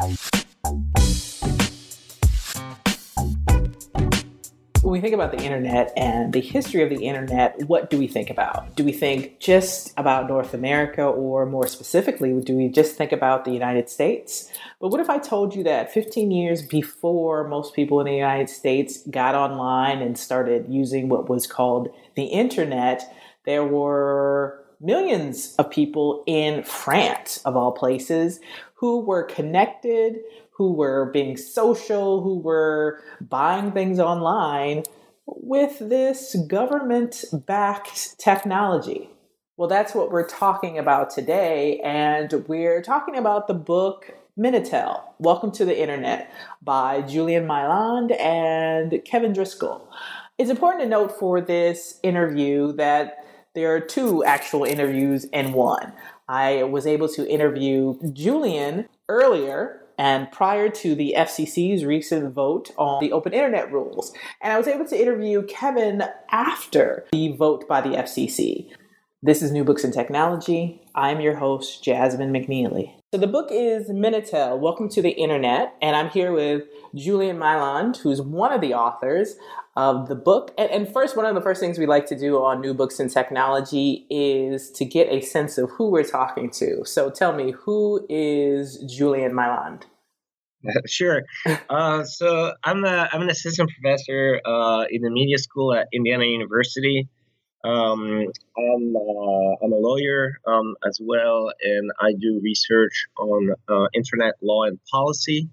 When we think about the internet and the history of the internet, what do we think about? Do we think just about North America, or more specifically, do we just think about the United States? But what if I told you that 15 years before most people in the United States got online and started using what was called the internet, there were millions of people in France, of all places, who were connected, who were being social, who were buying things online with this government-backed technology. Well, that's what we're talking about today, and we're talking about the book Minitel, Welcome to the Internet, by Julien Mailland and Kevin Driscoll. It's important to note for this interview that there are two actual interviews in one. I was able to interview Julien earlier and prior to the FCC's recent vote on the open internet rules. And I was able to interview Kevin after the vote by the FCC. This is New Books in Technology. I'm your host, Jasmine McNeely. So the book is Minitel, Welcome to the Internet. And I'm here with Julien Mailland, who's one of the authors of the book. And first, one of the first things we like to do on New Books in Technology is to get a sense of who we're talking to. So tell me, who is Julien Mailland? Sure. So I'm an assistant professor in the media school at Indiana University. I'm a lawyer as well, and I do research on internet law and policy.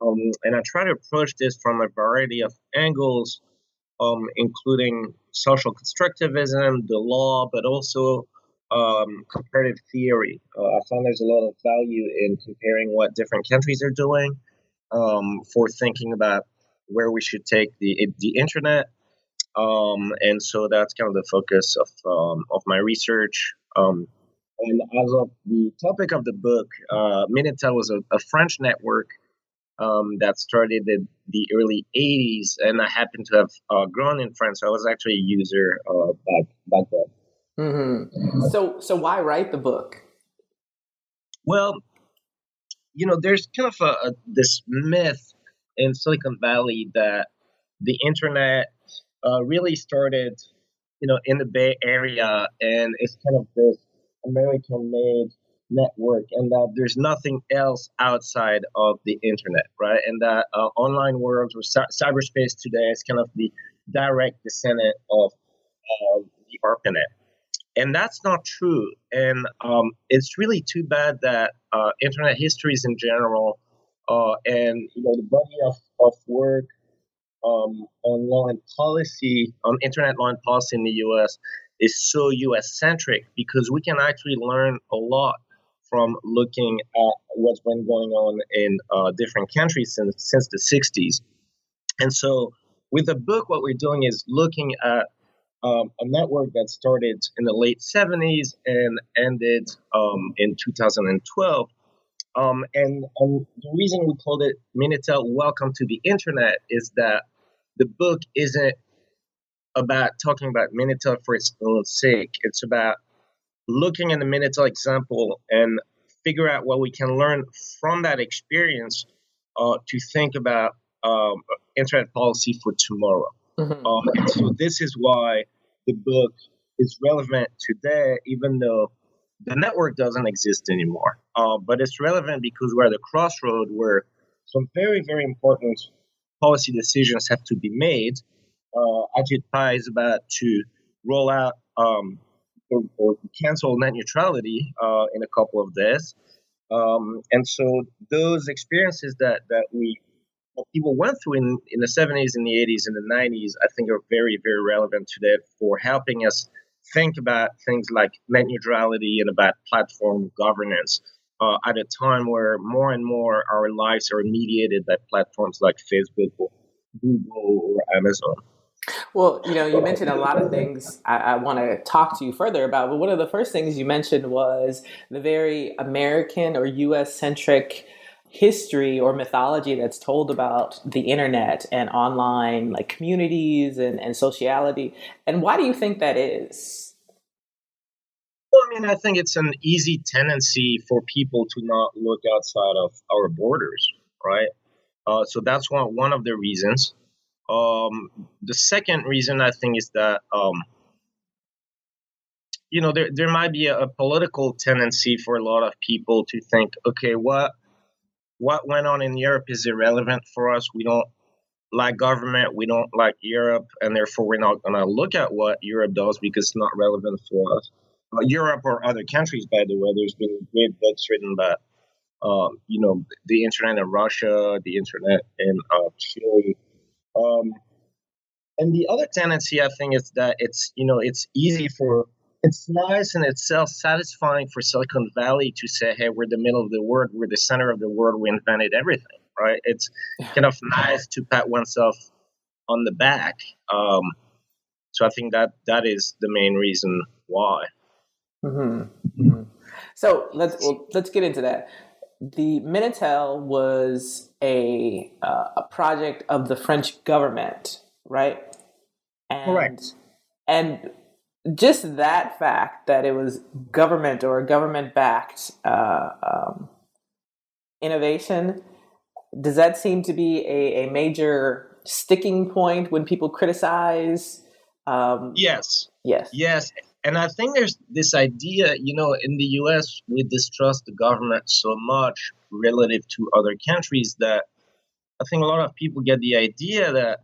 And I try to approach this from a variety of angles, including social constructivism, the law, but also comparative theory. I find there's a lot of value in comparing what different countries are doing for thinking about where we should take the internet. And so that's kind of the focus of my research. And as of the topic of the book, Minitel was a French network that started in the early 80s, and I happened to have grown in France, so I was actually a user back then. Mm-hmm. So why write the book? Well, you know, there's kind of this myth in Silicon Valley that the internet really started, you know, in the Bay Area, and it's kind of this American-made network, and that there's nothing else outside of the internet, right? And that online worlds or cyberspace today is kind of the direct descendant of the ARPANET, and that's not true. And it's really too bad that internet histories in general, and you know, the body of work on law and policy, on internet law and policy in the U.S. is so U.S.-centric, because we can actually learn a lot from looking at what's been going on in different countries since the 60s. And so with the book, what we're doing is looking at a network that started in the late 70s and ended in 2012. And the reason we called it Minitel, Welcome to the Internet, is that the book isn't about talking about Minitel for its own sake. It's about looking at the Minitel example and figure out what we can learn from that experience to think about internet policy for tomorrow. Mm-hmm. And so this is why the book is relevant today, even though the network doesn't exist anymore. But it's relevant because we're at a crossroad where some very, very important policy decisions have to be made. Ajit Pai is about to roll out or cancel net neutrality in a couple of days. And so those experiences that people went through in the 70s, in the 80s, in the 90s, I think are very, very relevant today for helping us think about things like net neutrality and about platform governance at a time where more and more our lives are mediated by platforms like Facebook or Google or Amazon. Well, you know, you mentioned a lot of things I want to talk to you further about, but one of the first things you mentioned was the very American or U.S.-centric history or mythology that's told about the internet and online, like, communities and sociality. And why do you think that is? Well, I mean, I think it's an easy tendency for people to not look outside of our borders, right? So that's one of the reasons. The second reason, I think, is that, you know, there might be a political tendency for a lot of people to think, okay, what went on in Europe is irrelevant for us. We don't like government. We don't like Europe. And therefore, we're not going to look at what Europe does because it's not relevant for us. Europe or other countries, by the way, there's been great books written by, you know, the internet in Russia, the internet in Chile. And the other tendency, I think, is that it's, you know, it's nice and it's self-satisfying for Silicon Valley to say, hey, we're the middle of the world, we're the center of the world, we invented everything, right? It's kind of nice to pat oneself on the back. So I think that is the main reason why. Mm-hmm. Mm-hmm. So let's get into that. The Minitel was a project of the French government, right? Correct. And just that fact that it was government or government-backed innovation, does that seem to be a major sticking point when people criticize? Yes. And I think there's this idea, you know, in the U.S., we distrust the government so much relative to other countries that I think a lot of people get the idea that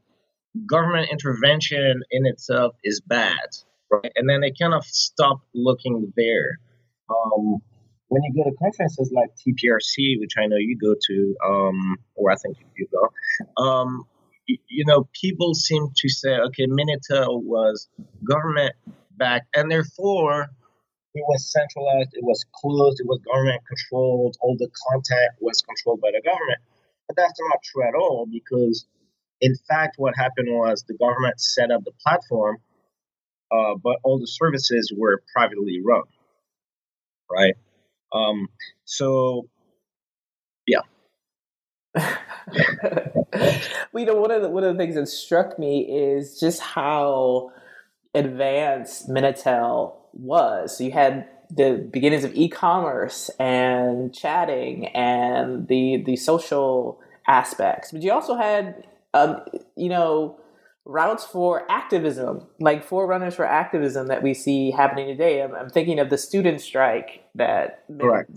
government intervention in itself is bad, right? And then they kind of stop looking there. When you go to conferences like TPRC, which I know you go to, or I think you go, you know, people seem to say, okay, Minitel was government back, and therefore it was centralized, it was closed, it was government controlled, all the content was controlled by the government. But that's not true at all, because in fact what happened was the government set up the platform, but all the services were privately run, right? You know, one of the things that struck me is just how advanced Minitel was. So you had the beginnings of e-commerce and chatting and the social aspects, but you also had you know, routes for activism, like forerunners for activism that we see happening today. I'm thinking of the student strike that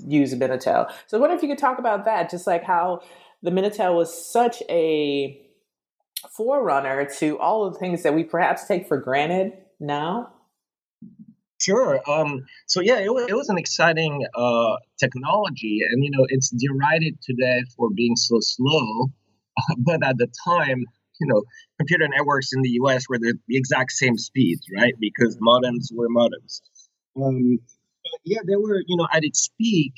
used Minitel. So I wonder if you could talk about that, just like how the Minitel was such a forerunner to all of the things that we perhaps take for granted now? Sure. So yeah, it was an exciting technology, and you know, it's derided today for being so slow, but at the time, you know, computer networks in the US were the exact same speed, right? Because modems were modems. Yeah, they were, you know, at its peak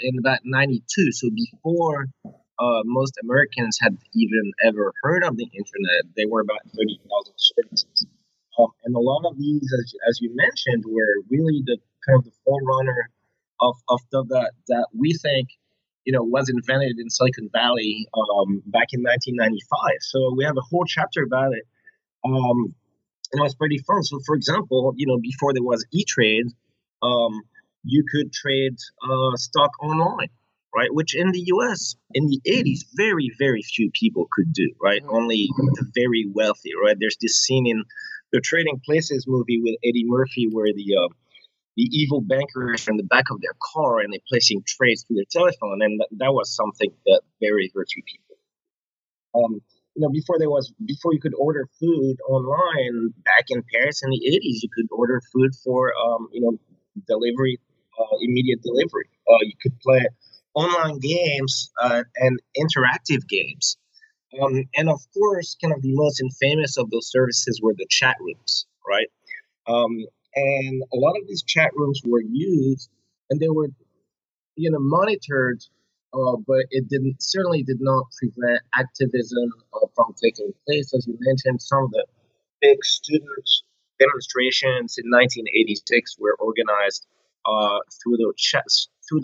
in about 92, so before most Americans had even ever heard of the internet. They were about 30,000 services. And a lot of these, as you mentioned, were really the kind of the forerunner of stuff that we think, you know, was invented in Silicon Valley back in 1995. So we have a whole chapter about it. And it was pretty fun. So for example, you know, before there was E-trade, you could trade stock online, right? Which in the US in the 80s, very, very few people could do, right? Only the very wealthy, right? There's this scene in the Trading Places movie with Eddie Murphy where the evil bankers are in the back of their car and they're placing trades through their telephone. And that was something that very few people. You know, before you could order food online back in Paris in the 80s, you could order food for, you know, delivery, immediate delivery. You could play online games and interactive games. And of course, kind of the most infamous of those services were the chat rooms, right? And a lot of these chat rooms were used and they were, you know, monitored, but it did not prevent activism from taking place. As you mentioned, some of the big student demonstrations in 1986 were organized through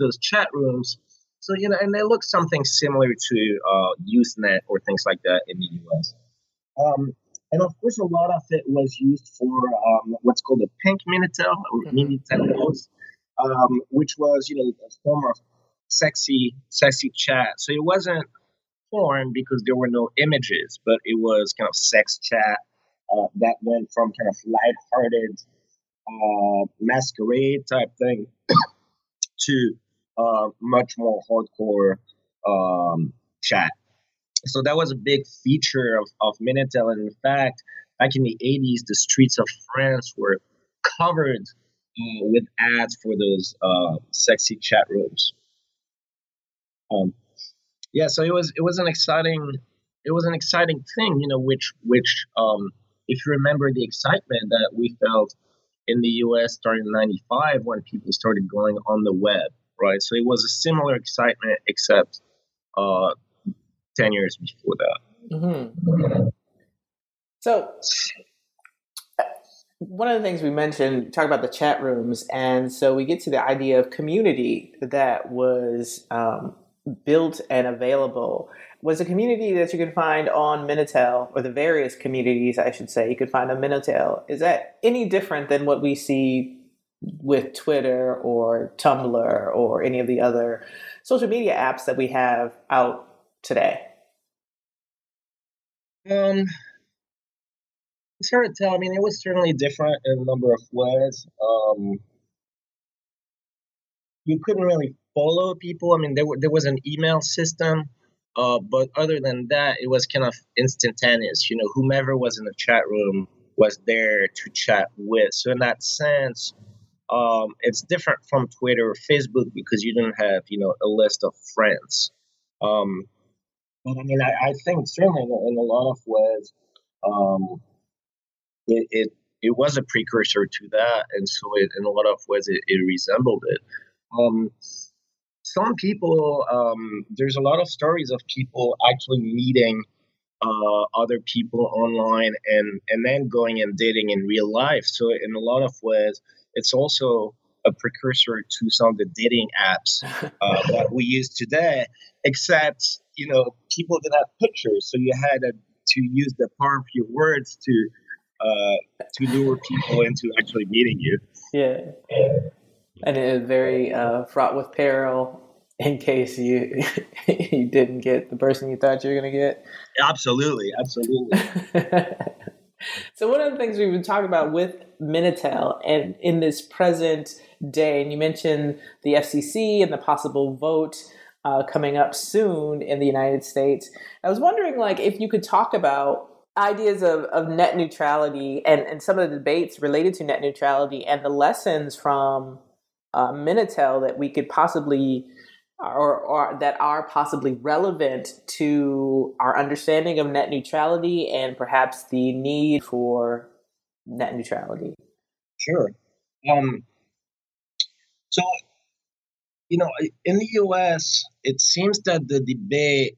those chat rooms. So, you know, and they look something similar to Usenet or things like that in the U.S. And of course, a lot of it was used for what's called a pink Minitel or Minitel Rose, which was, you know, a form of sexy chat. So it wasn't porn because there were no images, but it was kind of sex chat that went from kind of lighthearted masquerade type thing to much more hardcore chat. So that was a big feature of Minitel. And in fact, back in the 80s, the streets of France were covered with ads for those sexy chat rooms. So it was an exciting thing, you know, which if you remember the excitement that we felt in the US starting in 95 when people started going on the web, right? So it was a similar excitement, except 10 years before that. Mm-hmm. So one of the things we mentioned, talk about the chat rooms. And so we get to the idea of community that was built and available. Was a community that you could find on Minitel, or the various communities, I should say, you could find on Minitel. Is that any different than what we see with Twitter or Tumblr or any of the other social media apps that we have out today? It's hard to tell. I mean, it was certainly different in a number of ways. You couldn't really follow people. I mean, there was an email system, but other than that, it was kind of instantaneous. You know, whomever was in the chat room was there to chat with. So in that sense, it's different from Twitter or Facebook because you didn't have, you know, a list of friends. But I mean, I think certainly in a lot of ways, it was a precursor to that, and so in a lot of ways it resembled it. Some people, there's a lot of stories of people actually meeting other people online and then going and dating in real life. So in a lot of ways, it's also a precursor to some of the dating apps that we use today, except, you know, people didn't have pictures, so you had to use the power of your words to lure people into actually meeting you. Yeah, and it was very fraught with peril in case you you didn't get the person you thought you were going to get. Absolutely. So one of the things we've been talking about with Minitel and in this present day, and you mentioned the FCC and the possible vote coming up soon in the United States. I was wondering, like, if you could talk about ideas of net neutrality and some of the debates related to net neutrality and the lessons from Minitel that we could possibly or that are possibly relevant to our understanding of net neutrality and perhaps the need for net neutrality. Sure. So, you know, in the U.S., it seems that the debate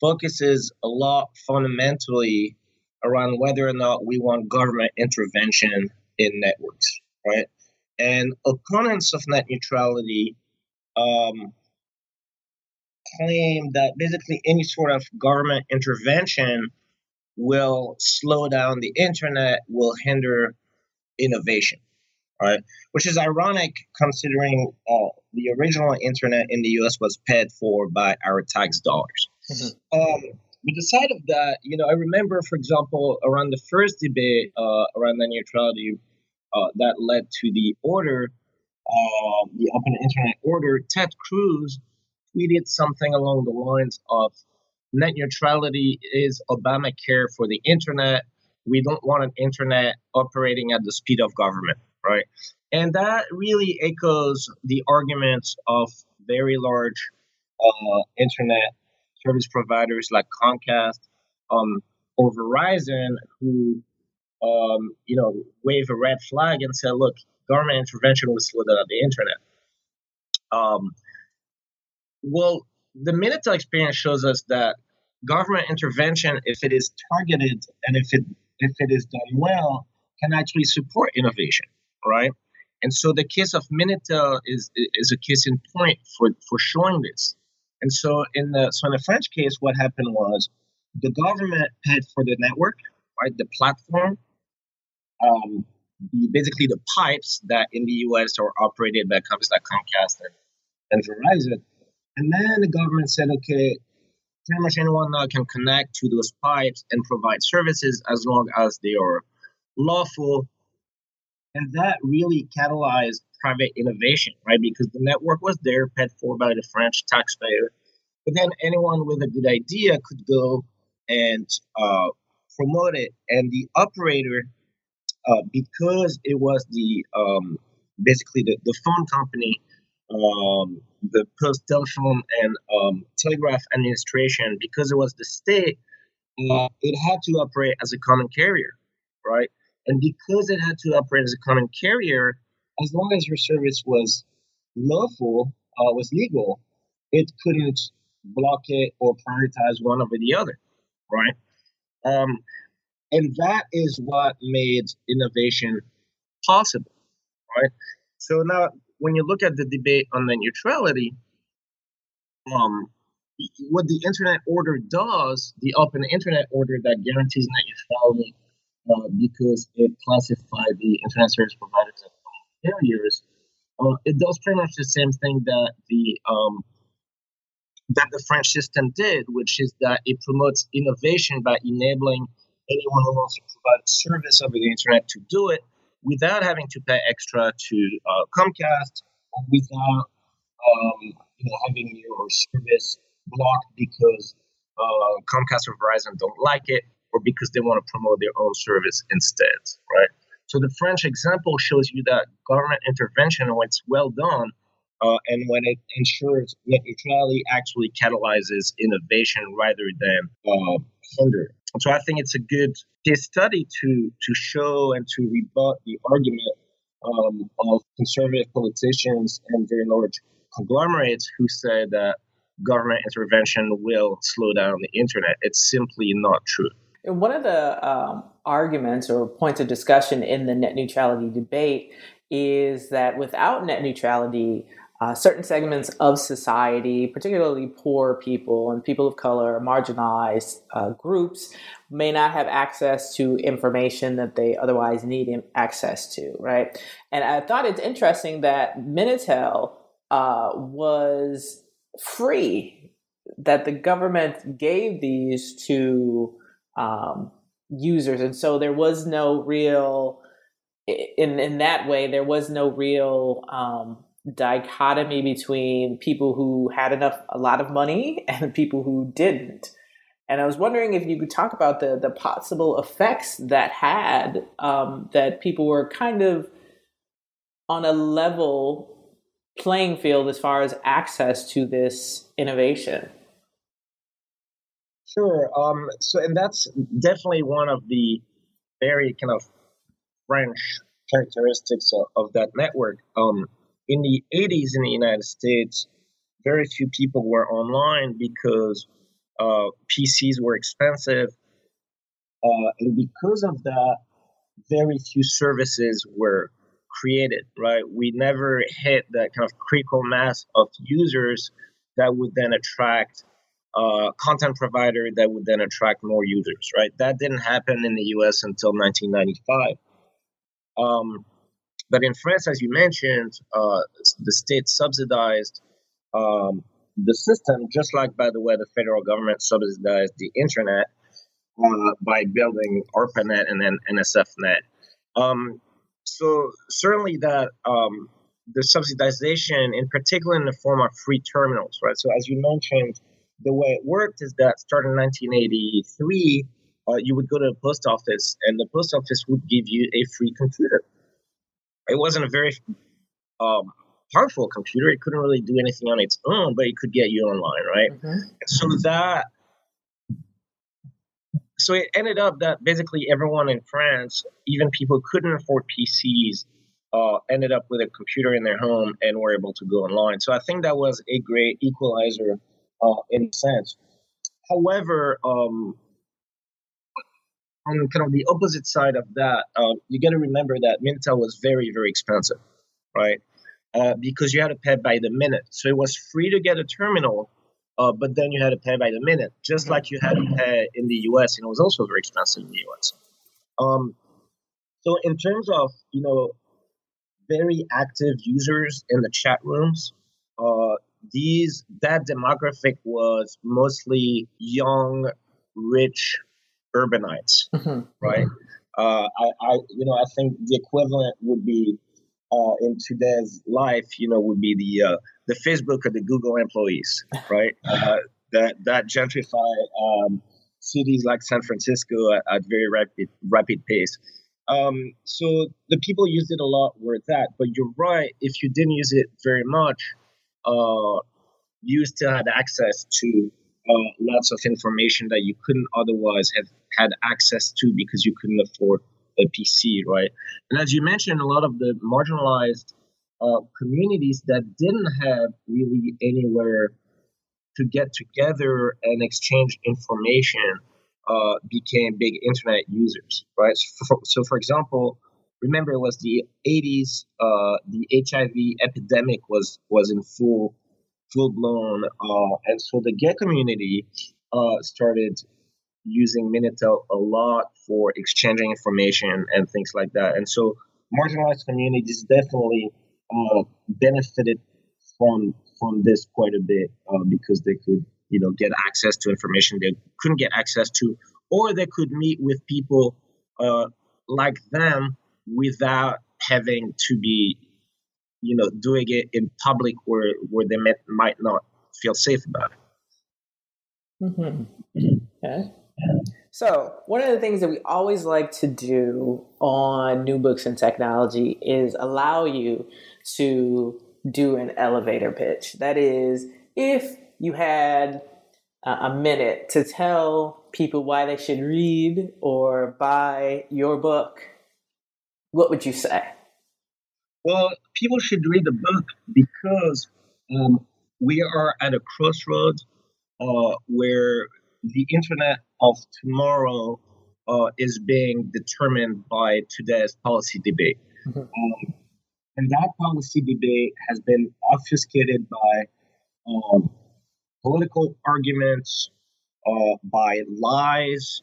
focuses a lot fundamentally around whether or not we want government intervention in networks, right? And opponents of net neutrality claim that basically any sort of government intervention will slow down the internet, will hinder innovation, right? Which is ironic considering the original internet in the US was paid for by our tax dollars. Mm-hmm. But aside of that, you know, I remember, for example, around the first debate around net neutrality that led to the order, the Open Internet Order, Ted Cruz tweeted something along the lines of, net neutrality is Obamacare for the internet. We don't want an internet operating at the speed of government, right? And that really echoes the arguments of very large internet service providers like Comcast or Verizon, who, you know, wave a red flag and say, look, government intervention will slow down the internet. Well, the Minitel experience shows us that government intervention, if it is targeted and if it is done well, can actually support innovation, right? And so the case of Minitel is a case in point for showing this. And so in the French case, what happened was the government paid for the network, right, the platform. basically the pipes that in the U.S. are operated by companies like Comcast and Verizon. And then the government said, okay, pretty much anyone now can connect to those pipes and provide services as long as they are lawful. And that really catalyzed private innovation, right? Because the network was there, paid for by the French taxpayer. But then anyone with a good idea could go and promote it. And the operator, because it was the basically the phone company, the Post, Telephone, and Telegraph Administration, because it was the state, it had to operate as a common carrier, right? And because it had to operate as a common carrier, as long as your service was lawful, was legal, it couldn't block it or prioritize one over the other, right? And that is what made innovation possible, right? So now, when you look at the debate on net neutrality, what the internet order does, the open internet order that guarantees net neutrality, because it classifies the internet service providers as carriers, it does pretty much the same thing that the French system did, which is that it promotes innovation by enabling anyone who wants to provide service over the internet to do it without having to pay extra to Comcast, or without having your service blocked because Comcast or Verizon don't like it, or because they want to promote their own service instead, right? So the French example shows you that government intervention, when it's well done, and when it ensures net neutrality, actually catalyzes innovation rather than hinder it. So I think it's a good case study to show and to rebut the argument of conservative politicians and very large conglomerates who say that government intervention will slow down the internet. It's simply not true. And one of the arguments or points of discussion in the net neutrality debate is that without net neutrality, certain segments of society, particularly poor people and people of color, marginalized groups, may not have access to information that they otherwise need access to, right? And I thought it's interesting that Minitel was free, that the government gave these to users. And so there was no real, in that way, there was no real dichotomy between people who had a lot of money and people who didn't. And I was wondering if you could talk about the possible effects that had, that people were kind of on a level playing field as far as access to this innovation. Sure. So, and that's definitely one of the very kind of French characteristics of that network. In the 80s in the United States, very few people were online because PCs were expensive. And because of that, very few services were created, right? We never hit that kind of critical mass of users that would then attract content provider that would then attract more users, right? That didn't happen in the US until 1995. But in France, as you mentioned, the state subsidized the system, just like, by the way, the federal government subsidized the internet by building ARPANET and then NSFNET. So certainly that the subsidization, in particular in the form of free terminals, right? So as you mentioned, the way it worked is that starting in 1983, you would go to the post office and the post office would give you a free computer. It wasn't a very powerful computer. It couldn't really do anything on its own, but it could get you online, right? Mm-hmm. So it ended up that basically everyone in France, even people who couldn't afford PCs, ended up with a computer in their home and were able to go online. So I think that was a great equalizer in a sense. However, on kind of the opposite side of that, you got to remember that Minitel was very, very expensive, right? Because you had to pay by the minute. So it was free to get a terminal, but then you had to pay by the minute, just like you had to pay in the U.S., and it was also very expensive in the U.S. So in terms of, you know, very active users in the chat rooms, that demographic was mostly young, rich urbanites, mm-hmm. right? Mm-hmm. I think the equivalent would be in today's life, you know, would be the Facebook or the Google employees, right? That gentrify cities like San Francisco at very rapid pace. So the people used it a lot were that, but you're right. If you didn't use it very much, you still had access to lots of information that you couldn't otherwise have had access to because you couldn't afford a PC, right? And as you mentioned, a lot of the marginalized communities that didn't have really anywhere to get together and exchange information became big internet users, right? So, for example, remember it was the 80s. The HIV epidemic was in full blown, and so the gay community started using Minitel a lot for exchanging information and things like that. And so, marginalized communities definitely benefited from this quite a bit because they could, you know, get access to information they couldn't get access to, or they could meet with people like them without having to be, you know, doing it in public where they might not feel safe about it. Mm-hmm. Okay. So one of the things that we always like to do on New Books in Technology is allow you to do an elevator pitch. That is, if you had a minute to tell people why they should read or buy your book, what would you say? Well, people should read the book because we are at a crossroads where the internet of tomorrow is being determined by today's policy debate. Mm-hmm. And that policy debate has been obfuscated by political arguments, by lies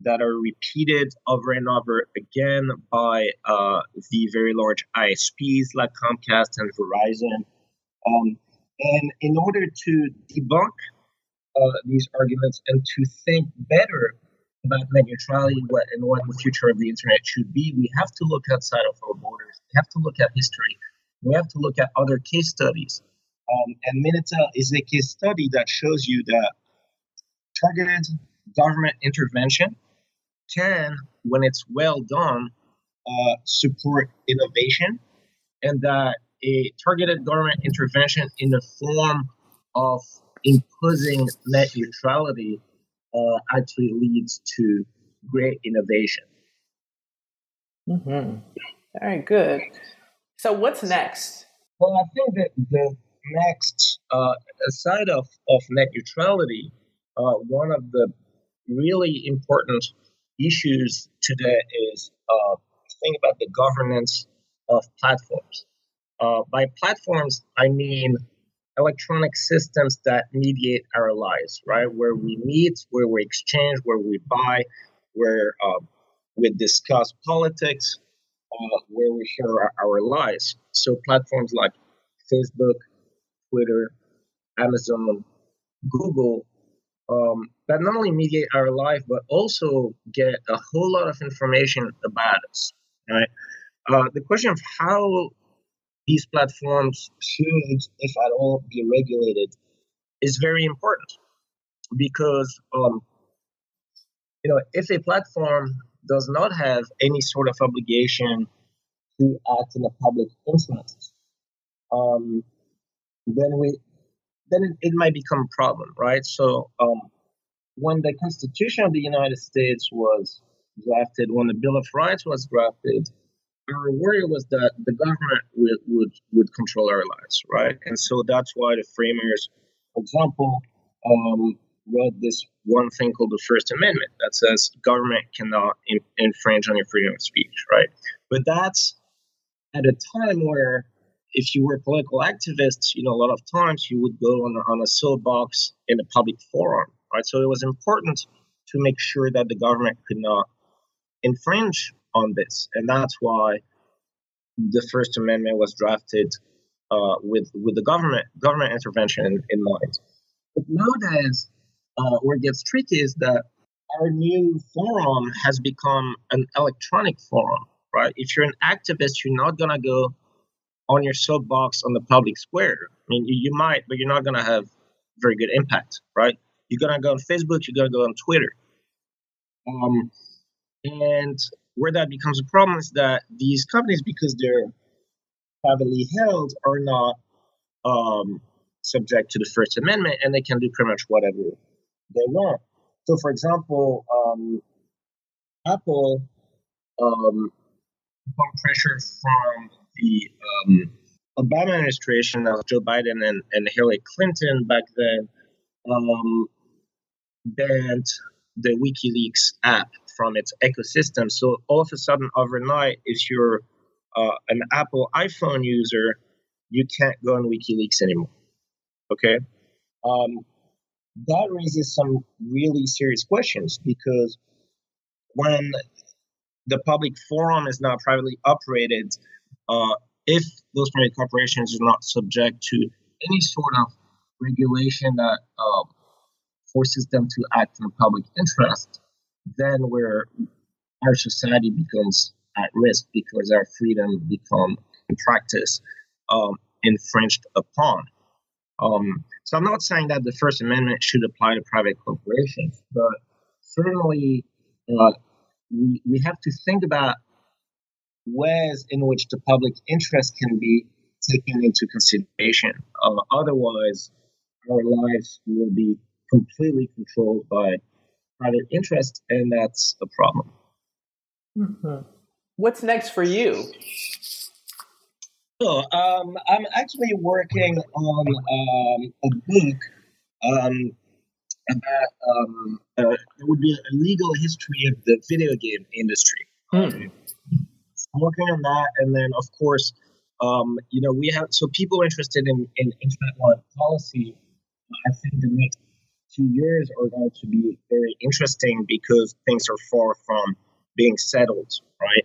that are repeated over and over again by the very large ISPs like Comcast and Verizon. And in order to debunk these arguments and to think better about net neutrality and what the future of the internet should be, we have to look outside of our borders. We have to look at history. We have to look at other case studies. And Minitel is a case study that shows you that targeted government intervention can, when it's well done, support innovation, and that a targeted government intervention in the form of imposing net neutrality actually leads to great innovation. Mm-hmm. All right, good. So what's next? Well, I think that the next, aside of net neutrality, one of the really important issues today is think about the governance of platforms. By platforms, I mean electronic systems that mediate our lives, right? Where we meet, where we exchange, where we buy, where we discuss politics, where we share our lives. So platforms like Facebook, Twitter, Amazon, Google, that not only mediate our life, but also get a whole lot of information about us, right? The question of how these platforms should, if at all, be regulated is very important because, you know, if a platform does not have any sort of obligation to act in the public interest, then it might become a problem, right? So when the Constitution of the United States was drafted, when the Bill of Rights was drafted, our worry was that the government would control our lives, right? And so that's why the framers, for example, wrote this one thing called the First Amendment that says government cannot infringe on your freedom of speech, right? But that's at a time where, if you were political activists, you know, a lot of times you would go on a soapbox in a public forum, right? So it was important to make sure that the government could not infringe on this. And that's why the First Amendment was drafted with the government intervention in mind. But nowadays, where it gets tricky is that our new forum has become an electronic forum, right? If you're an activist, you're not going to go on your soapbox on the public square. I mean, you might, but you're not going to have very good impact, right? You're going to go on Facebook, you're going to go on Twitter. And where that becomes a problem is that these companies, because they're privately held, are not subject to the First Amendment, and they can do pretty much whatever they want. So, for example, Apple got pressure from the Obama administration of Joe Biden and Hillary Clinton back then, banned the WikiLeaks app from its ecosystem. So all of a sudden, overnight, if you're an Apple iPhone user, you can't go on WikiLeaks anymore. Okay? That raises some really serious questions, because when the public forum is now privately operated, if those private corporations are not subject to any sort of regulation that forces them to act in the public interest, then our society becomes at risk, because our freedom become, in practice, infringed upon. So I'm not saying that the First Amendment should apply to private corporations, but certainly we have to think about ways in which the public interest can be taken into consideration. Otherwise, our lives will be completely controlled by private interest, and that's a problem. Mm-hmm. What's next for you? So, I'm actually working on a book about it would be a legal history of the video game industry. I'm working on that, and then of course, we have people interested in internet policy. I think the next 2 years are going to be very interesting, because things are far from being settled, right?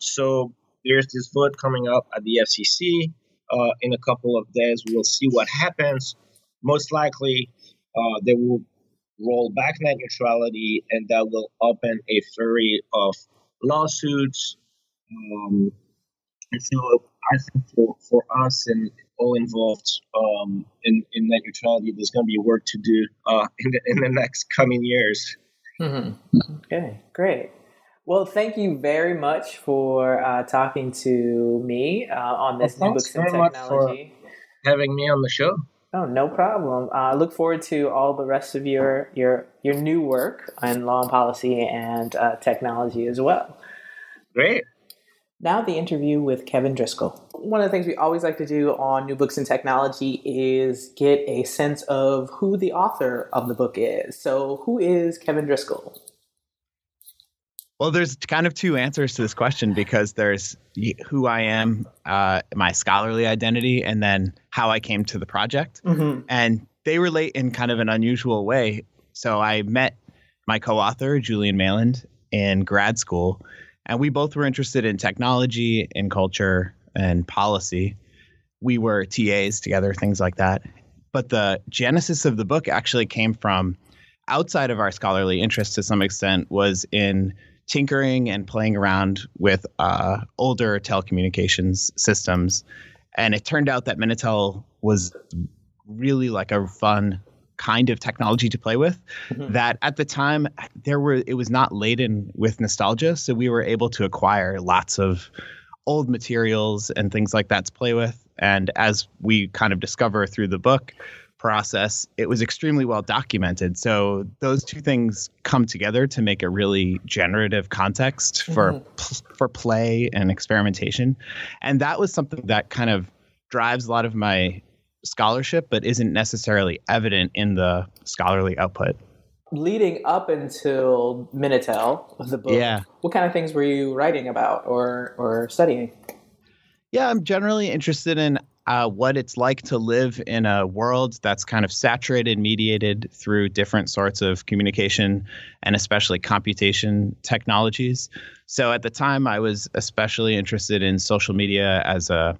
So there's this vote coming up at the FCC in a couple of days. We'll see what happens. Most likely, they will roll back net neutrality, and that will open a flurry of lawsuits. And so I think for us and all involved in net neutrality, there's going to be work to do in the next coming years. Mm-hmm. Okay, great. Well, thank you very much for talking to me on this new books and technology. Much for having me on the show. Oh, no problem. I look forward to all the rest of your new work in law and policy and technology as well. Great. Now the interview with Kevin Driscoll. One of the things we always like to do on New Books in Technology is get a sense of who the author of the book is. So who is Kevin Driscoll? Well, there's kind of two answers to this question, because there's who I am, my scholarly identity, and then how I came to the project. Mm-hmm. And they relate in kind of an unusual way. So I met my co-author, Julien Mailland, in grad school. And we both were interested in technology and culture and policy. We were TAs together, things like that. But the genesis of the book actually came from outside of our scholarly interest to some extent, was in tinkering and playing around with older telecommunications systems. And it turned out that Minitel was really like a fun kind of technology to play with, mm-hmm. that at the time it was not laden with nostalgia. So we were able to acquire lots of old materials and things like that to play with. And as we kind of discover through the book process, it was extremely well documented. So those two things come together to make a really generative context for, mm-hmm. for play and experimentation. And that was something that kind of drives a lot of my scholarship, but isn't necessarily evident in the scholarly output. Leading up until Minitel, the book, yeah. What kind of things were you writing about or studying? Yeah, I'm generally interested in what it's like to live in a world that's kind of saturated, mediated through different sorts of communication and especially computation technologies. So at the time, I was especially interested in social media as a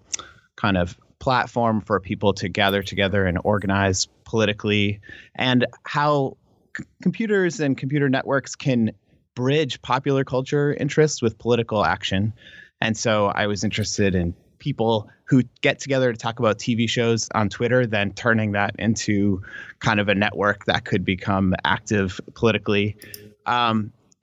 kind of platform for people to gather together and organize politically, and how computers and computer networks can bridge popular culture interests with political action. And so I was interested in people who get together to talk about TV shows on Twitter, then turning that into kind of a network that could become active politically.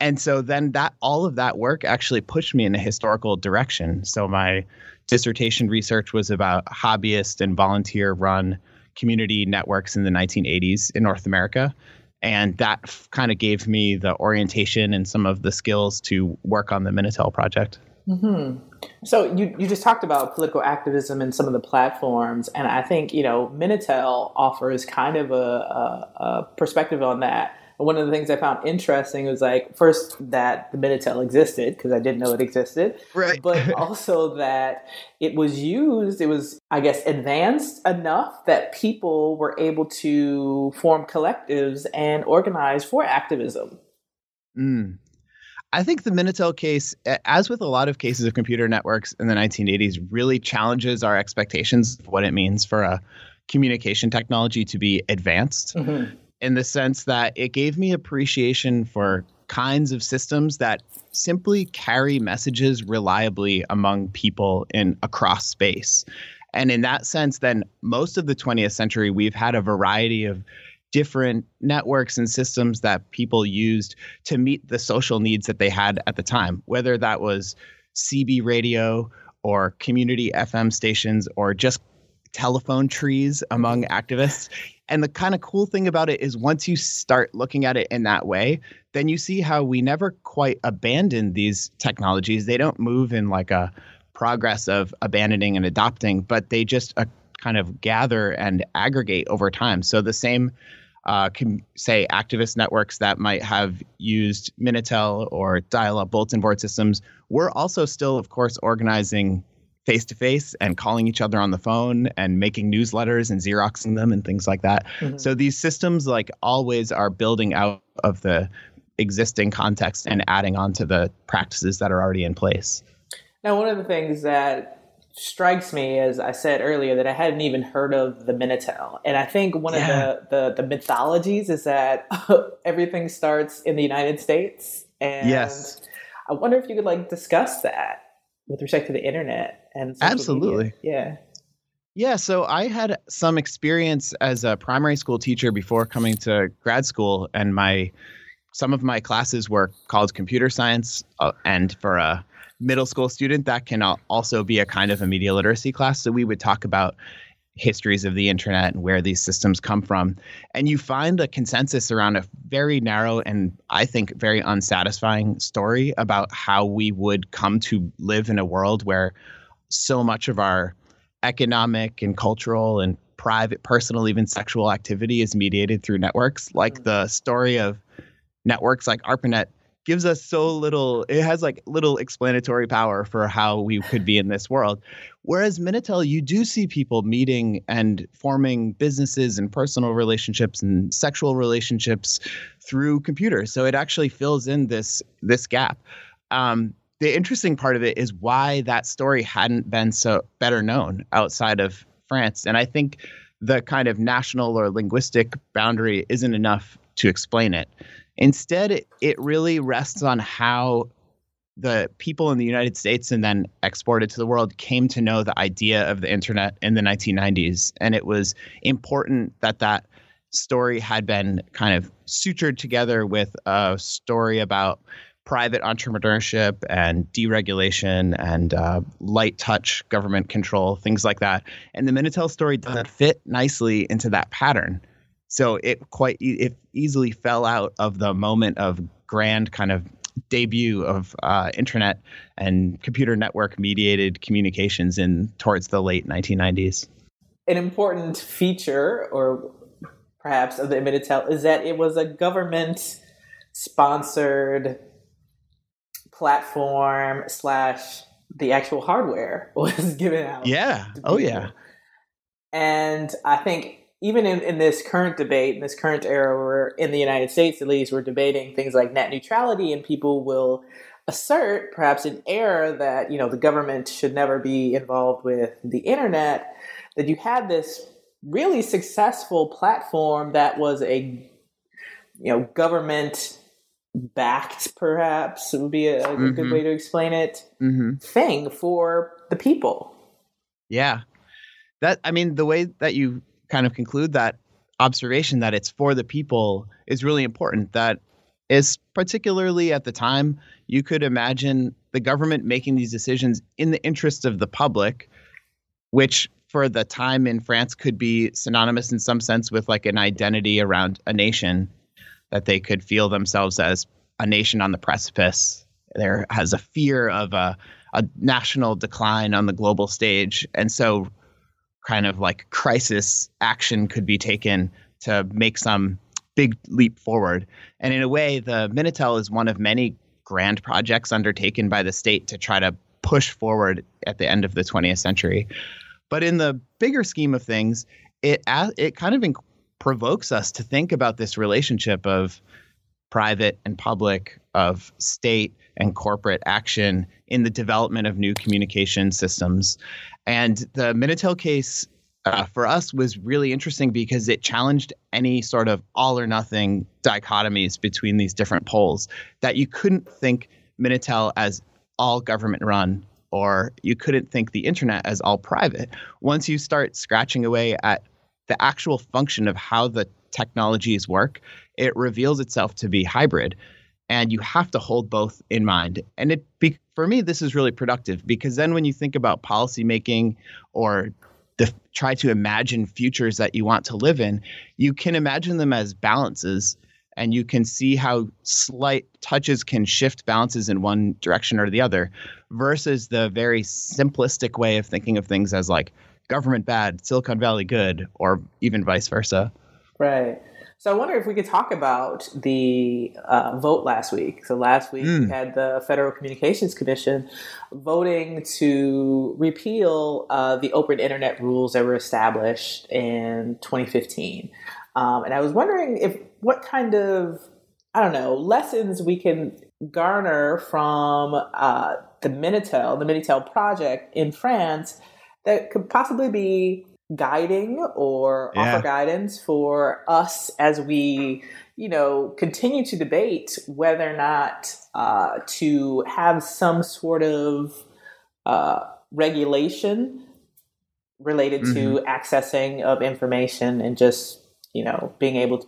And so then that all of that work actually pushed me in a historical direction. So my dissertation research was about hobbyist and volunteer-run community networks in the 1980s in North America. And that kind of gave me the orientation and some of the skills to work on the Minitel project. Mm-hmm. So you just talked about political activism and some of the platforms, and I think, you know, Minitel offers kind of a perspective on that. And one of the things I found interesting was, like, first that the Minitel existed, because I didn't know it existed, right? But also that it was used, it was, I guess, advanced enough that people were able to form collectives and organize for activism. Mm. I think the Minitel case, as with a lot of cases of computer networks in the 1980s, really challenges our expectations of what it means for a communication technology to be advanced, mm-hmm. in the sense that it gave me appreciation for kinds of systems that simply carry messages reliably among people across space. And in that sense, then most of the 20th century, we've had a variety of different networks and systems that people used to meet the social needs that they had at the time, whether that was CB radio or community FM stations or just telephone trees among activists. And the kind of cool thing about it is once you start looking at it in that way, then you see how we never quite abandoned these technologies. They don't move in like a progress of abandoning and adopting, but they just kind of gather and aggregate over time. So the same, say, activist networks that might have used Minitel or dial-up bulletin board systems were also still, of course, organizing face-to-face and calling each other on the phone and making newsletters and Xeroxing them and things like that. Mm-hmm. So these systems, like, always are building out of the existing context and adding on to the practices that are already in place. Now, one of the things that strikes me, as I said earlier, that I hadn't even heard of the Minitel. And I think one of the mythologies is that everything starts in the United States. And yes. I wonder if you could, like, discuss that with respect to the internet and social media. Yeah. So I had some experience as a primary school teacher before coming to grad school. And some of my classes were called computer science. And for a middle school student, that can also be a kind of a media literacy class. So we would talk about histories of the internet and where these systems come from. And you find a consensus around a very narrow and, I think, very unsatisfying story about how we would come to live in a world where so much of our economic and cultural and private, personal, even sexual activity is mediated through networks. Like the story of networks like ARPANET gives us so little, it has like little explanatory power for how we could be in this world. Whereas Minitel, you do see people meeting and forming businesses and personal relationships and sexual relationships through computers. So it actually fills in this gap. The interesting part of it is why that story hadn't been so better known outside of France. And I think the kind of national or linguistic boundary isn't enough to explain it. Instead, it really rests on how the people in the United States and then exported to the world came to know the idea of the internet in the 1990s. And it was important that that story had been kind of sutured together with a story about private entrepreneurship and deregulation and light touch government control, things like that. And the Minitel story doesn't fit nicely into that pattern. So it easily fell out of the moment of grand kind of debut of internet and computer network mediated communications towards the late 1990s. An important feature, or perhaps of the Minitel, is that it was a government sponsored platform / the actual hardware was given out. Yeah. Oh yeah. And I think even in this current debate, in this current era, where in the United States, at least, we're debating things like net neutrality, and people will assert, perhaps in error, that, you know, the government should never be involved with the internet, that you had this really successful platform that was a, you know, government backed, perhaps would be a mm-hmm. good way to explain it, mm-hmm. thing for the people. Yeah. That, I mean, the way that you kind of conclude that observation that it's for the people is really important. That is particularly at the time, you could imagine the government making these decisions in the interest of the public, which for the time in France could be synonymous in some sense with like an identity around a nation, that they could feel themselves as a nation on the precipice. There has a fear of a national decline on the global stage. And so kind of like crisis action could be taken to make some big leap forward. And in a way, the Minitel is one of many grand projects undertaken by the state to try to push forward at the end of the 20th century. But in the bigger scheme of things, it kind of provokes us to think about this relationship of private and public, of state and corporate action in the development of new communication systems. And the Minitel case for us was really interesting because it challenged any sort of all or nothing dichotomies between these different poles, that you couldn't think Minitel as all government run, or you couldn't think the internet as all private. Once you start scratching away at the actual function of how the technologies work, it reveals itself to be hybrid. And you have to hold both in mind. And for me, this is really productive, because then when you think about policymaking or try to imagine futures that you want to live in, you can imagine them as balances, and you can see how slight touches can shift balances in one direction or the other, versus the very simplistic way of thinking of things as like government bad, Silicon Valley good, or even vice versa. Right. So I wonder if we could talk about the vote last week. So last week we had the Federal Communications Commission voting to repeal the open internet rules that were established in 2015. And I was wondering what kind of, I don't know, lessons we can garner from the Minitel project in France that could possibly be guiding or offer guidance for us as we, you know, continue to debate whether or not to have some sort of regulation related to accessing of information and just, you know,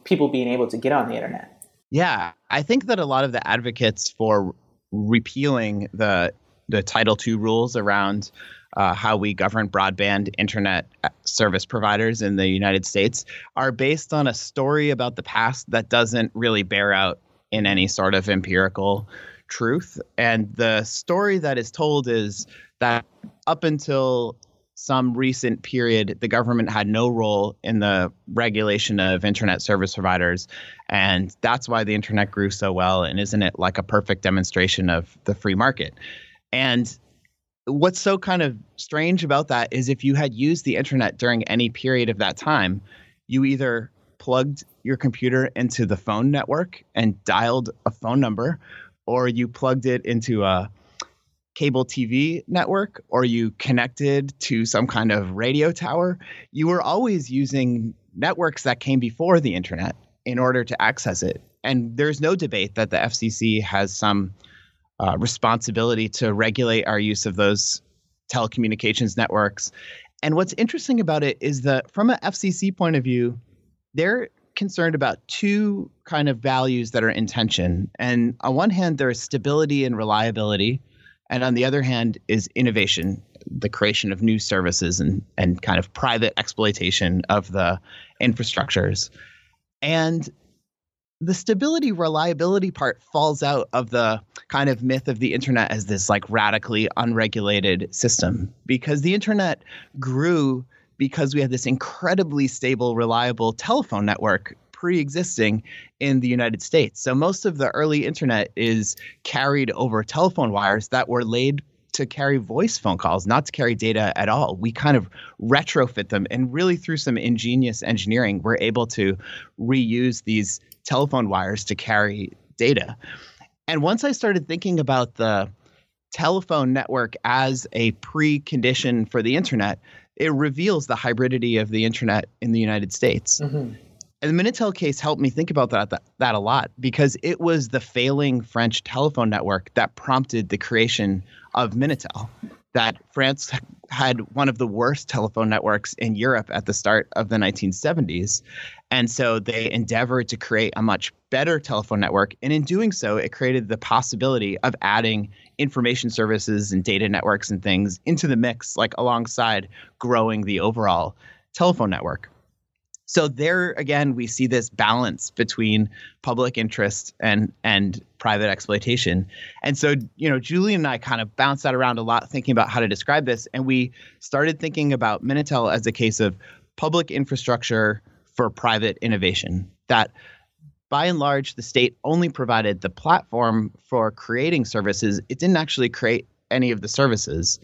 people being able to get on the internet. Yeah, I think that a lot of the advocates for repealing the Title II rules around how we govern broadband internet service providers in the United States are based on a story about the past that doesn't really bear out in any sort of empirical truth. And the story that is told is that up until some recent period, the government had no role in the regulation of internet service providers. And that's why the internet grew so well. And isn't it like a perfect demonstration of the free market? And what's so kind of strange about that is if you had used the internet during any period of that time, you either plugged your computer into the phone network and dialed a phone number, or you plugged it into a cable TV network, or you connected to some kind of radio tower. You were always using networks that came before the internet in order to access it. And there's no debate that the FCC has some responsibility to regulate our use of those telecommunications networks. And what's interesting about it is that from an FCC point of view, they're concerned about two kind of values that are in tension. And on one hand, there is stability and reliability. And on the other hand is innovation, the creation of new services and kind of private exploitation of the infrastructures. And the stability, reliability part falls out of the kind of myth of the internet as this like radically unregulated system, because the internet grew because we had this incredibly stable, reliable telephone network pre-existing in the United States. So most of the early internet is carried over telephone wires that were laid to carry voice phone calls, not to carry data at all. We kind of retrofit them, and really through some ingenious engineering, we're able to reuse these telephone wires to carry data. And once I started thinking about the telephone network as a precondition for the internet, it reveals the hybridity of the internet in the United States. Mm-hmm. And the Minitel case helped me think about that a lot, because it was the failing French telephone network that prompted the creation of Minitel. That France had one of the worst telephone networks in Europe at the start of the 1970s. And so they endeavored to create a much better telephone network. And in doing so, it created the possibility of adding information services and data networks and things into the mix, like alongside growing the overall telephone network. So there, again, we see this balance between public interest and private exploitation. And so, Julien and I kind of bounced that around a lot thinking about how to describe this. And we started thinking about Minitel as a case of public infrastructure for private innovation. That, by and large, the state only provided the platform for creating services. It didn't actually create any of the services.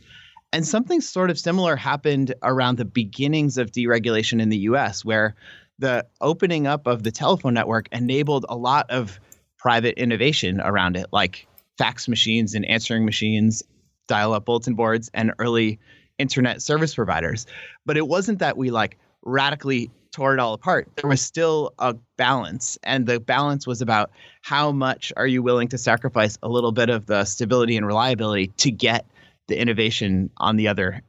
And something sort of similar happened around the beginnings of deregulation in the U.S., where the opening up of the telephone network enabled a lot of private innovation around it, like fax machines and answering machines, dial-up bulletin boards, and early internet service providers. But it wasn't that we radically tore it all apart. There was still a balance, and the balance was about how much are you willing to sacrifice a little bit of the stability and reliability to get the innovation on the other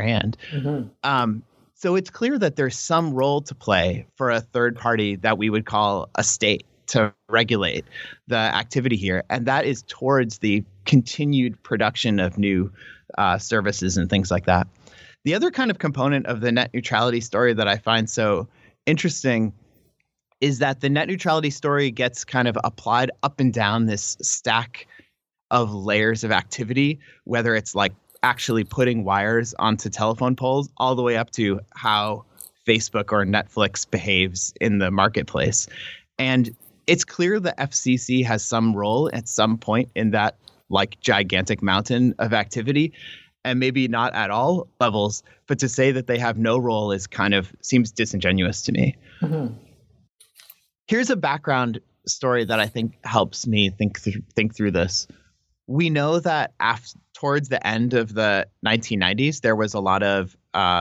hand. Mm-hmm. So it's clear that there's some role to play for a third party that we would call a state to regulate the activity here. And that is towards the continued production of new services and things like that. The other kind of component of the net neutrality story that I find so interesting is that the net neutrality story gets kind of applied up and down this stack of layers of activity, whether it's actually putting wires onto telephone poles all the way up to how Facebook or Netflix behaves in the marketplace. And it's clear the FCC has some role at some point in that gigantic mountain of activity, and maybe not at all levels, but to say that they have no role is kind of seems disingenuous to me. Mm-hmm. Here's a background story that I think helps me think through this. We know that towards the end of the 1990s, there was a lot of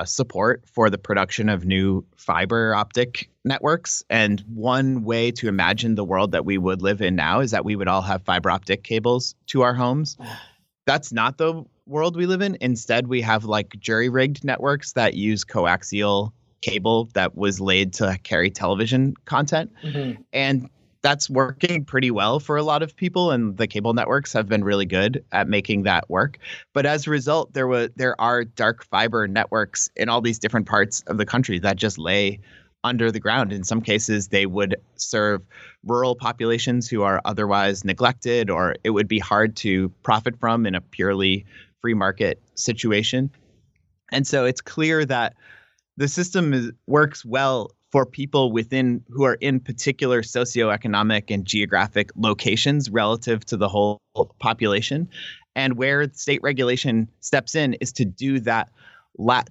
support for the production of new fiber optic networks. And one way to imagine the world that we would live in now is that we would all have fiber optic cables to our homes. That's not the world we live in. Instead, we have jury-rigged networks that use coaxial cable that was laid to carry television content. Mm-hmm. And that's working pretty well for a lot of people, and the cable networks have been really good at making that work. But as a result, there are dark fiber networks in all these different parts of the country that just lay under the ground. In some cases, they would serve rural populations who are otherwise neglected, or it would be hard to profit from in a purely free market situation. And so it's clear that the system works well for people who are in particular socioeconomic and geographic locations relative to the whole population. And where state regulation steps in is to do that,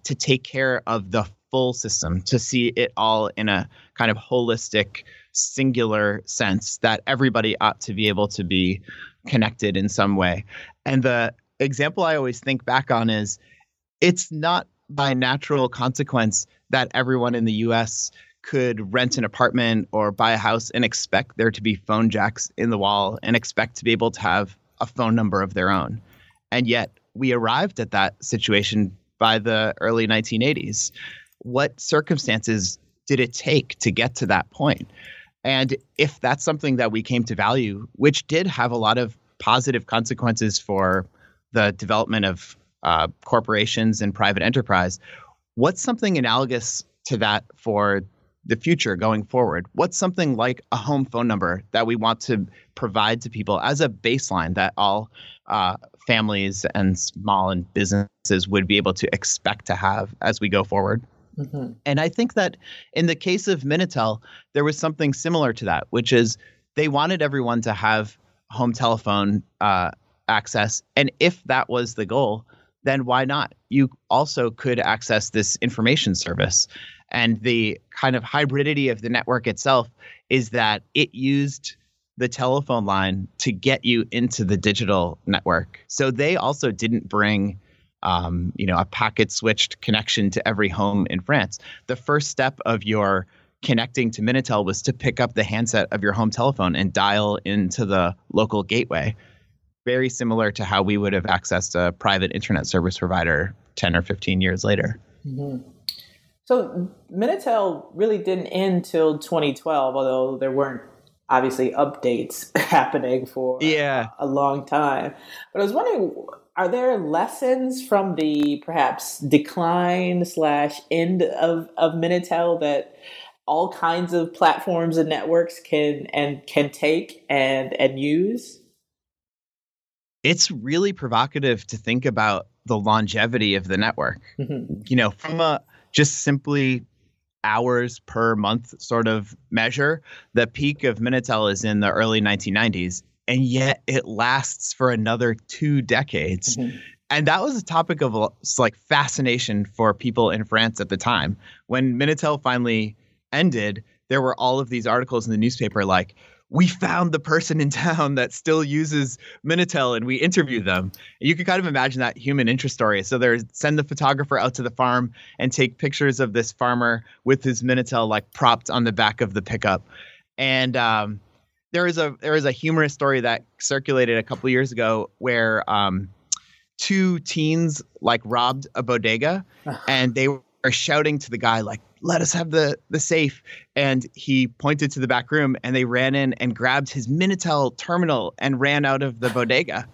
to take care of the full system, to see it all in a kind of holistic, singular sense that everybody ought to be able to be connected in some way. And the example I always think back on is, it's not by natural consequence that everyone in the U.S. could rent an apartment or buy a house and expect there to be phone jacks in the wall and expect to be able to have a phone number of their own. And yet we arrived at that situation by the early 1980s. What circumstances did it take to get to that point? And if that's something that we came to value, which did have a lot of positive consequences for the development of corporations and private enterprise, what's something analogous to that for the future going forward? What's something like a home phone number that we want to provide to people as a baseline that all families and small and businesses would be able to expect to have as we go forward? Mm-hmm. And I think that in the case of Minitel, there was something similar to that, which is they wanted everyone to have home telephone access. And if that was the goal, then why not? You also could access this information service. And the kind of hybridity of the network itself is that it used the telephone line to get you into the digital network. So they also didn't bring a packet-switched connection to every home in France. The first step of your connecting to Minitel was to pick up the handset of your home telephone and dial into the local gateway. Very similar to how we would have accessed a private internet service provider 10 or 15 years later. Mm-hmm. So Minitel really didn't end till 2012, although there weren't obviously updates happening for a long time. But I was wondering, are there lessons from the perhaps decline/end of Minitel that all kinds of platforms and networks can take and use? It's really provocative to think about the longevity of the network. Mm-hmm. You know, from a just simply hours per month sort of measure, the peak of Minitel is in the early 1990s. And yet it lasts for another 2 decades. Mm-hmm. And that was a topic of like fascination for people in France at the time. When Minitel finally ended, there were all of these articles in the newspaper like, we found the person in town that still uses Minitel and we interview them. You can kind of imagine that human interest story. So they send the photographer out to the farm and take pictures of this farmer with his Minitel like propped on the back of the pickup. And There is a humorous story that circulated a couple years ago where two teens like robbed a bodega and they were shouting to the guy like, let us have the safe. And he pointed to the back room and they ran in and grabbed his Minitel terminal and ran out of the bodega.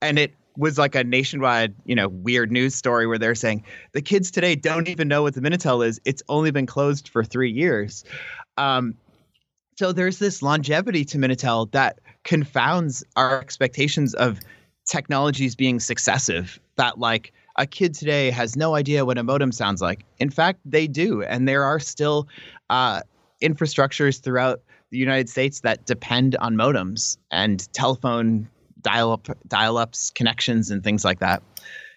And it was like a nationwide, weird news story where they're saying the kids today don't even know what the Minitel is. It's only been closed for 3 years. So there's this longevity to Minitel that confounds our expectations of technologies being successive, that like a kid today has no idea what a modem sounds like. In fact, they do. And there are still infrastructures throughout the United States that depend on modems and telephone dial-ups, connections, and things like that.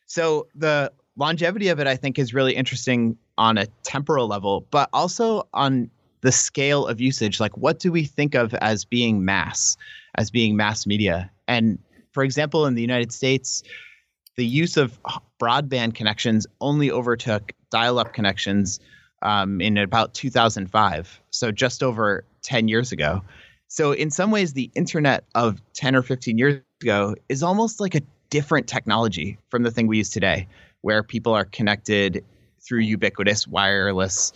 So the longevity of it, I think, is really interesting on a temporal level, but also on the scale of usage, like what do we think of as being mass media? And for example, in the United States, the use of broadband connections only overtook dial-up connections in about 2005, so just over 10 years ago. So in some ways, the internet of 10 or 15 years ago is almost like a different technology from the thing we use today, where people are connected through ubiquitous wireless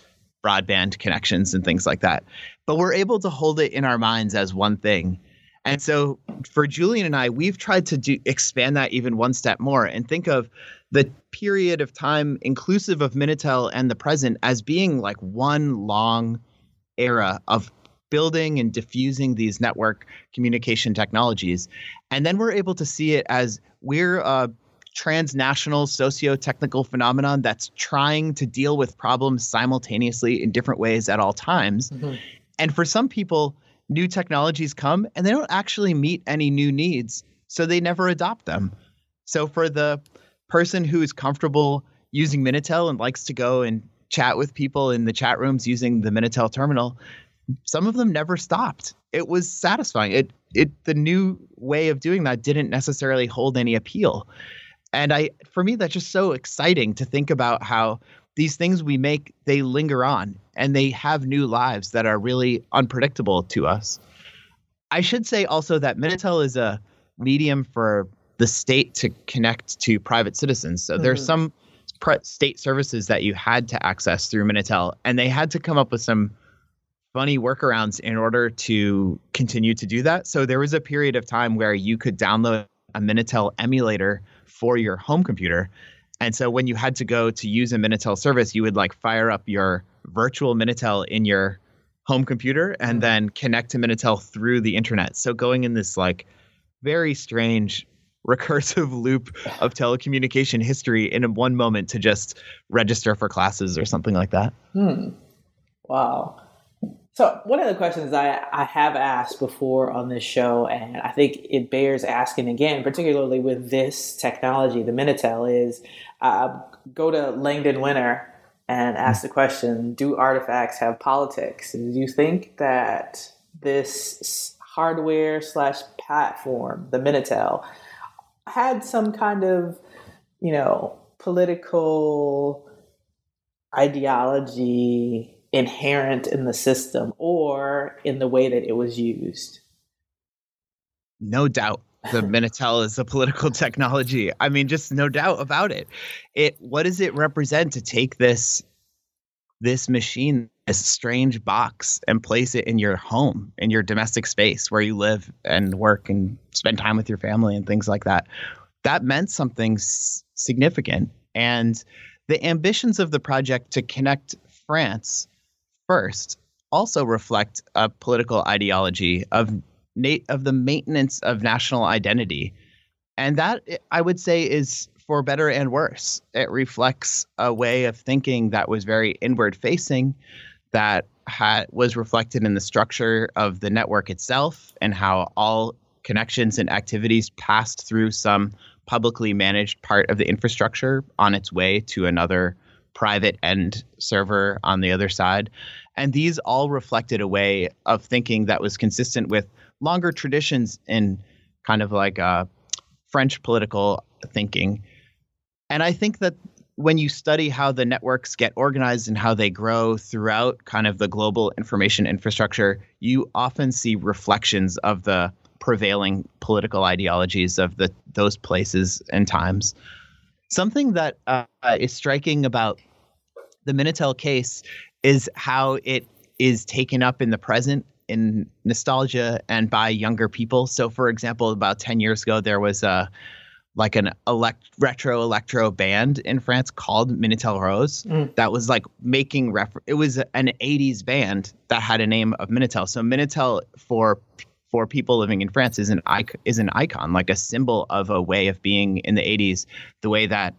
broadband connections and things like that. But we're able to hold it in our minds as one thing. And so for Julien and I, we've tried to expand that even one step more and think of the period of time inclusive of Minitel and the present as being like one long era of building and diffusing these network communication technologies. And then we're able to see it as we're a transnational socio-technical phenomenon that's trying to deal with problems simultaneously in different ways at all times. Mm-hmm. And for some people, new technologies come and they don't actually meet any new needs, so they never adopt them. So for the person who is comfortable using Minitel and likes to go and chat with people in the chat rooms using the Minitel terminal, some of them never stopped. It was satisfying. The new way of doing that didn't necessarily hold any appeal. And for me, that's just so exciting to think about how these things we make, they linger on and they have new lives that are really unpredictable to us. I should say also that Minitel is a medium for the state to connect to private citizens. So there's some state services that you had to access through Minitel, and they had to come up with some funny workarounds in order to continue to do that. So there was a period of time where you could download a Minitel emulator for your home computer. And so when you had to go to use a Minitel service, you would like fire up your virtual Minitel in your home computer and then connect to Minitel through the internet. So going in this like very strange recursive loop of telecommunication history in one moment to just register for classes or something like that. Wow. So one of the questions I have asked before on this show, and I think it bears asking again, particularly with this technology, the Minitel, is go to Langdon Winner and ask the question, do artifacts have politics? Do you think that this hardware / platform, the Minitel, had some kind of, you know, political ideology inherent in the system or in the way that it was used? No doubt the Minitel is a political technology. I mean, just no doubt about it. What does it represent to take this machine, this strange box, and place it in your home, in your domestic space where you live and work and spend time with your family and things like that? That meant something significant. And the ambitions of the project to connect France first also reflect a political ideology of the maintenance of national identity. And that, I would say, is for better and worse. It reflects a way of thinking that was very inward facing, that was reflected in the structure of the network itself and how all connections and activities passed through some publicly managed part of the infrastructure on its way to another private end server on the other side. And these all reflected a way of thinking that was consistent with longer traditions in kind of like French political thinking. And I think that when you study how the networks get organized and how they grow throughout kind of the global information infrastructure, you often see reflections of the prevailing political ideologies of those places and times. Something that is striking about the Minitel case is how it is taken up in the present, in nostalgia, and by younger people. So, for example, about 10 years ago, there was retro electro band in France called Minitel Rose that was like making it was an 80s band that had a name of Minitel. So Minitel for people living in France is an icon, like a symbol of a way of being in the 80s, the way that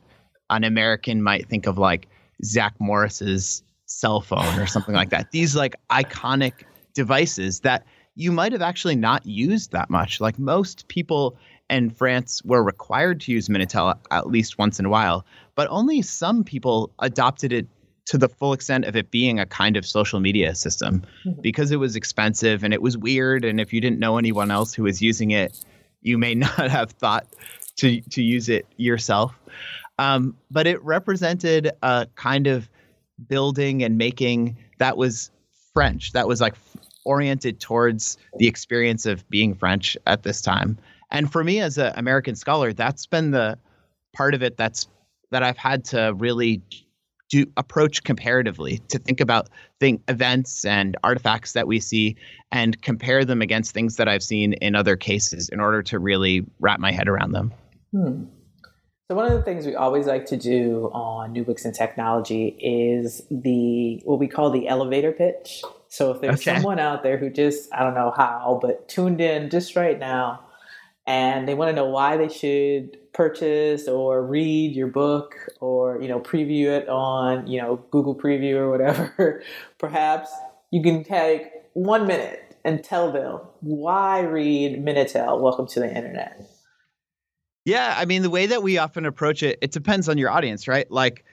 an American might think of like Zach Morris's cell phone or something like that. These like iconic devices that you might have actually not used that much. Like most people in France were required to use Minitel at least once in a while, but only some people adopted it to the full extent of it being a kind of social media system, because it was expensive and it was weird. And if you didn't know anyone else who was using it, you may not have thought to use it yourself. But it represented a kind of building and making that was French, that was like oriented towards the experience of being French at this time. And for me as an American scholar, that's been the part of it that I've had to really approach comparatively, to think about events and artifacts that we see and compare them against things that I've seen in other cases in order to really wrap my head around them. So one of the things we always like to do on New Books and Technology is what we call the elevator pitch. So if there's someone out there who just, I don't know how, but tuned in just right now and they want to know why they should purchase or read your book or, you know, preview it on, you know, Google Preview or whatever, perhaps you can take 1 minute and tell them why read Minitel, Welcome to the Internet. Yeah, I mean, the way that we often approach it, it depends on your audience, right? Like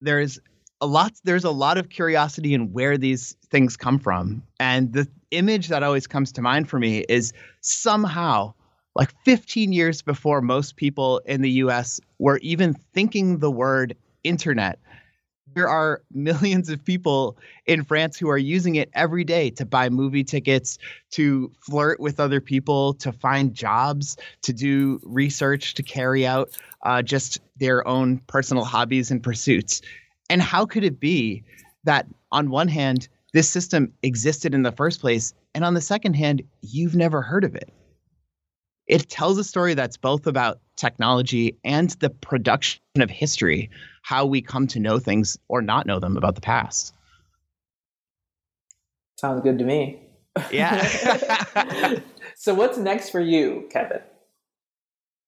there's a lot of curiosity in where these things come from. And the image that always comes to mind for me is somehow like 15 years before most people in the US were even thinking the word internet, there are millions of people in France who are using it every day to buy movie tickets, to flirt with other people, to find jobs, to do research, to carry out just their own personal hobbies and pursuits. And how could it be that on one hand, this system existed in the first place, and on the second hand, you've never heard of it? It tells a story that's both about technology and the production of history, how we come to know things or not know them about the past. Sounds good to me. Yeah. So what's next for you, Kevin?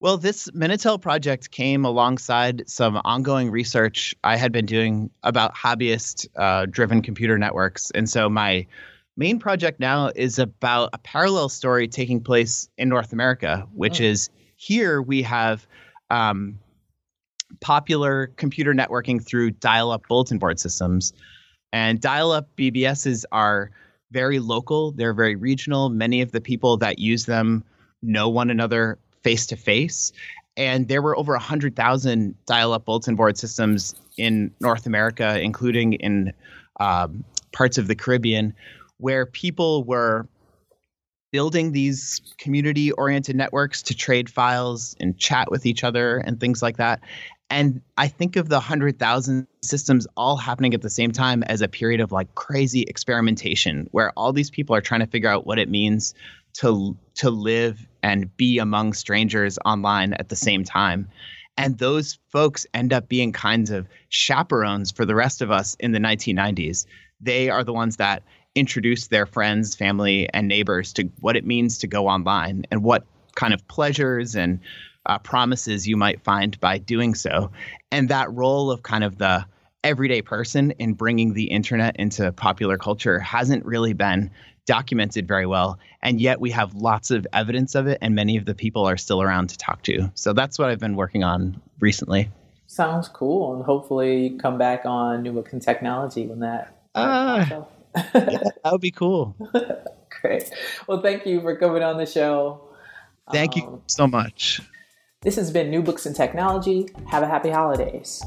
Well, this Minitel project came alongside some ongoing research I had been doing about hobbyist-driven computer networks. And so my main project now is about a parallel story taking place in North America, which is here we have popular computer networking through dial-up bulletin board systems. And dial-up BBSs are very local. They're very regional. Many of the people that use them know one another face-to-face. And there were over 100,000 dial-up bulletin board systems in North America, including in parts of the Caribbean, where people were building these community-oriented networks to trade files and chat with each other and things like that. And I think of the 100,000 systems all happening at the same time as a period of like crazy experimentation where all these people are trying to figure out what it means to live and be among strangers online at the same time. And those folks end up being kinds of chaperones for the rest of us in the 1990s. They are the ones that introduced their friends, family, and neighbors to what it means to go online and what kind of pleasures and promises you might find by doing so. And that role of kind of the everyday person in bringing the internet into popular culture hasn't really been documented very well. And yet we have lots of evidence of it, and many of the people are still around to talk to. So that's what I've been working on recently. Sounds cool. And hopefully you come back on New Book and Technology when that yeah, that would be cool. Great. Well, thank you for coming on the show. Thank you so much. This has been New Books in Technology. Have a happy holidays.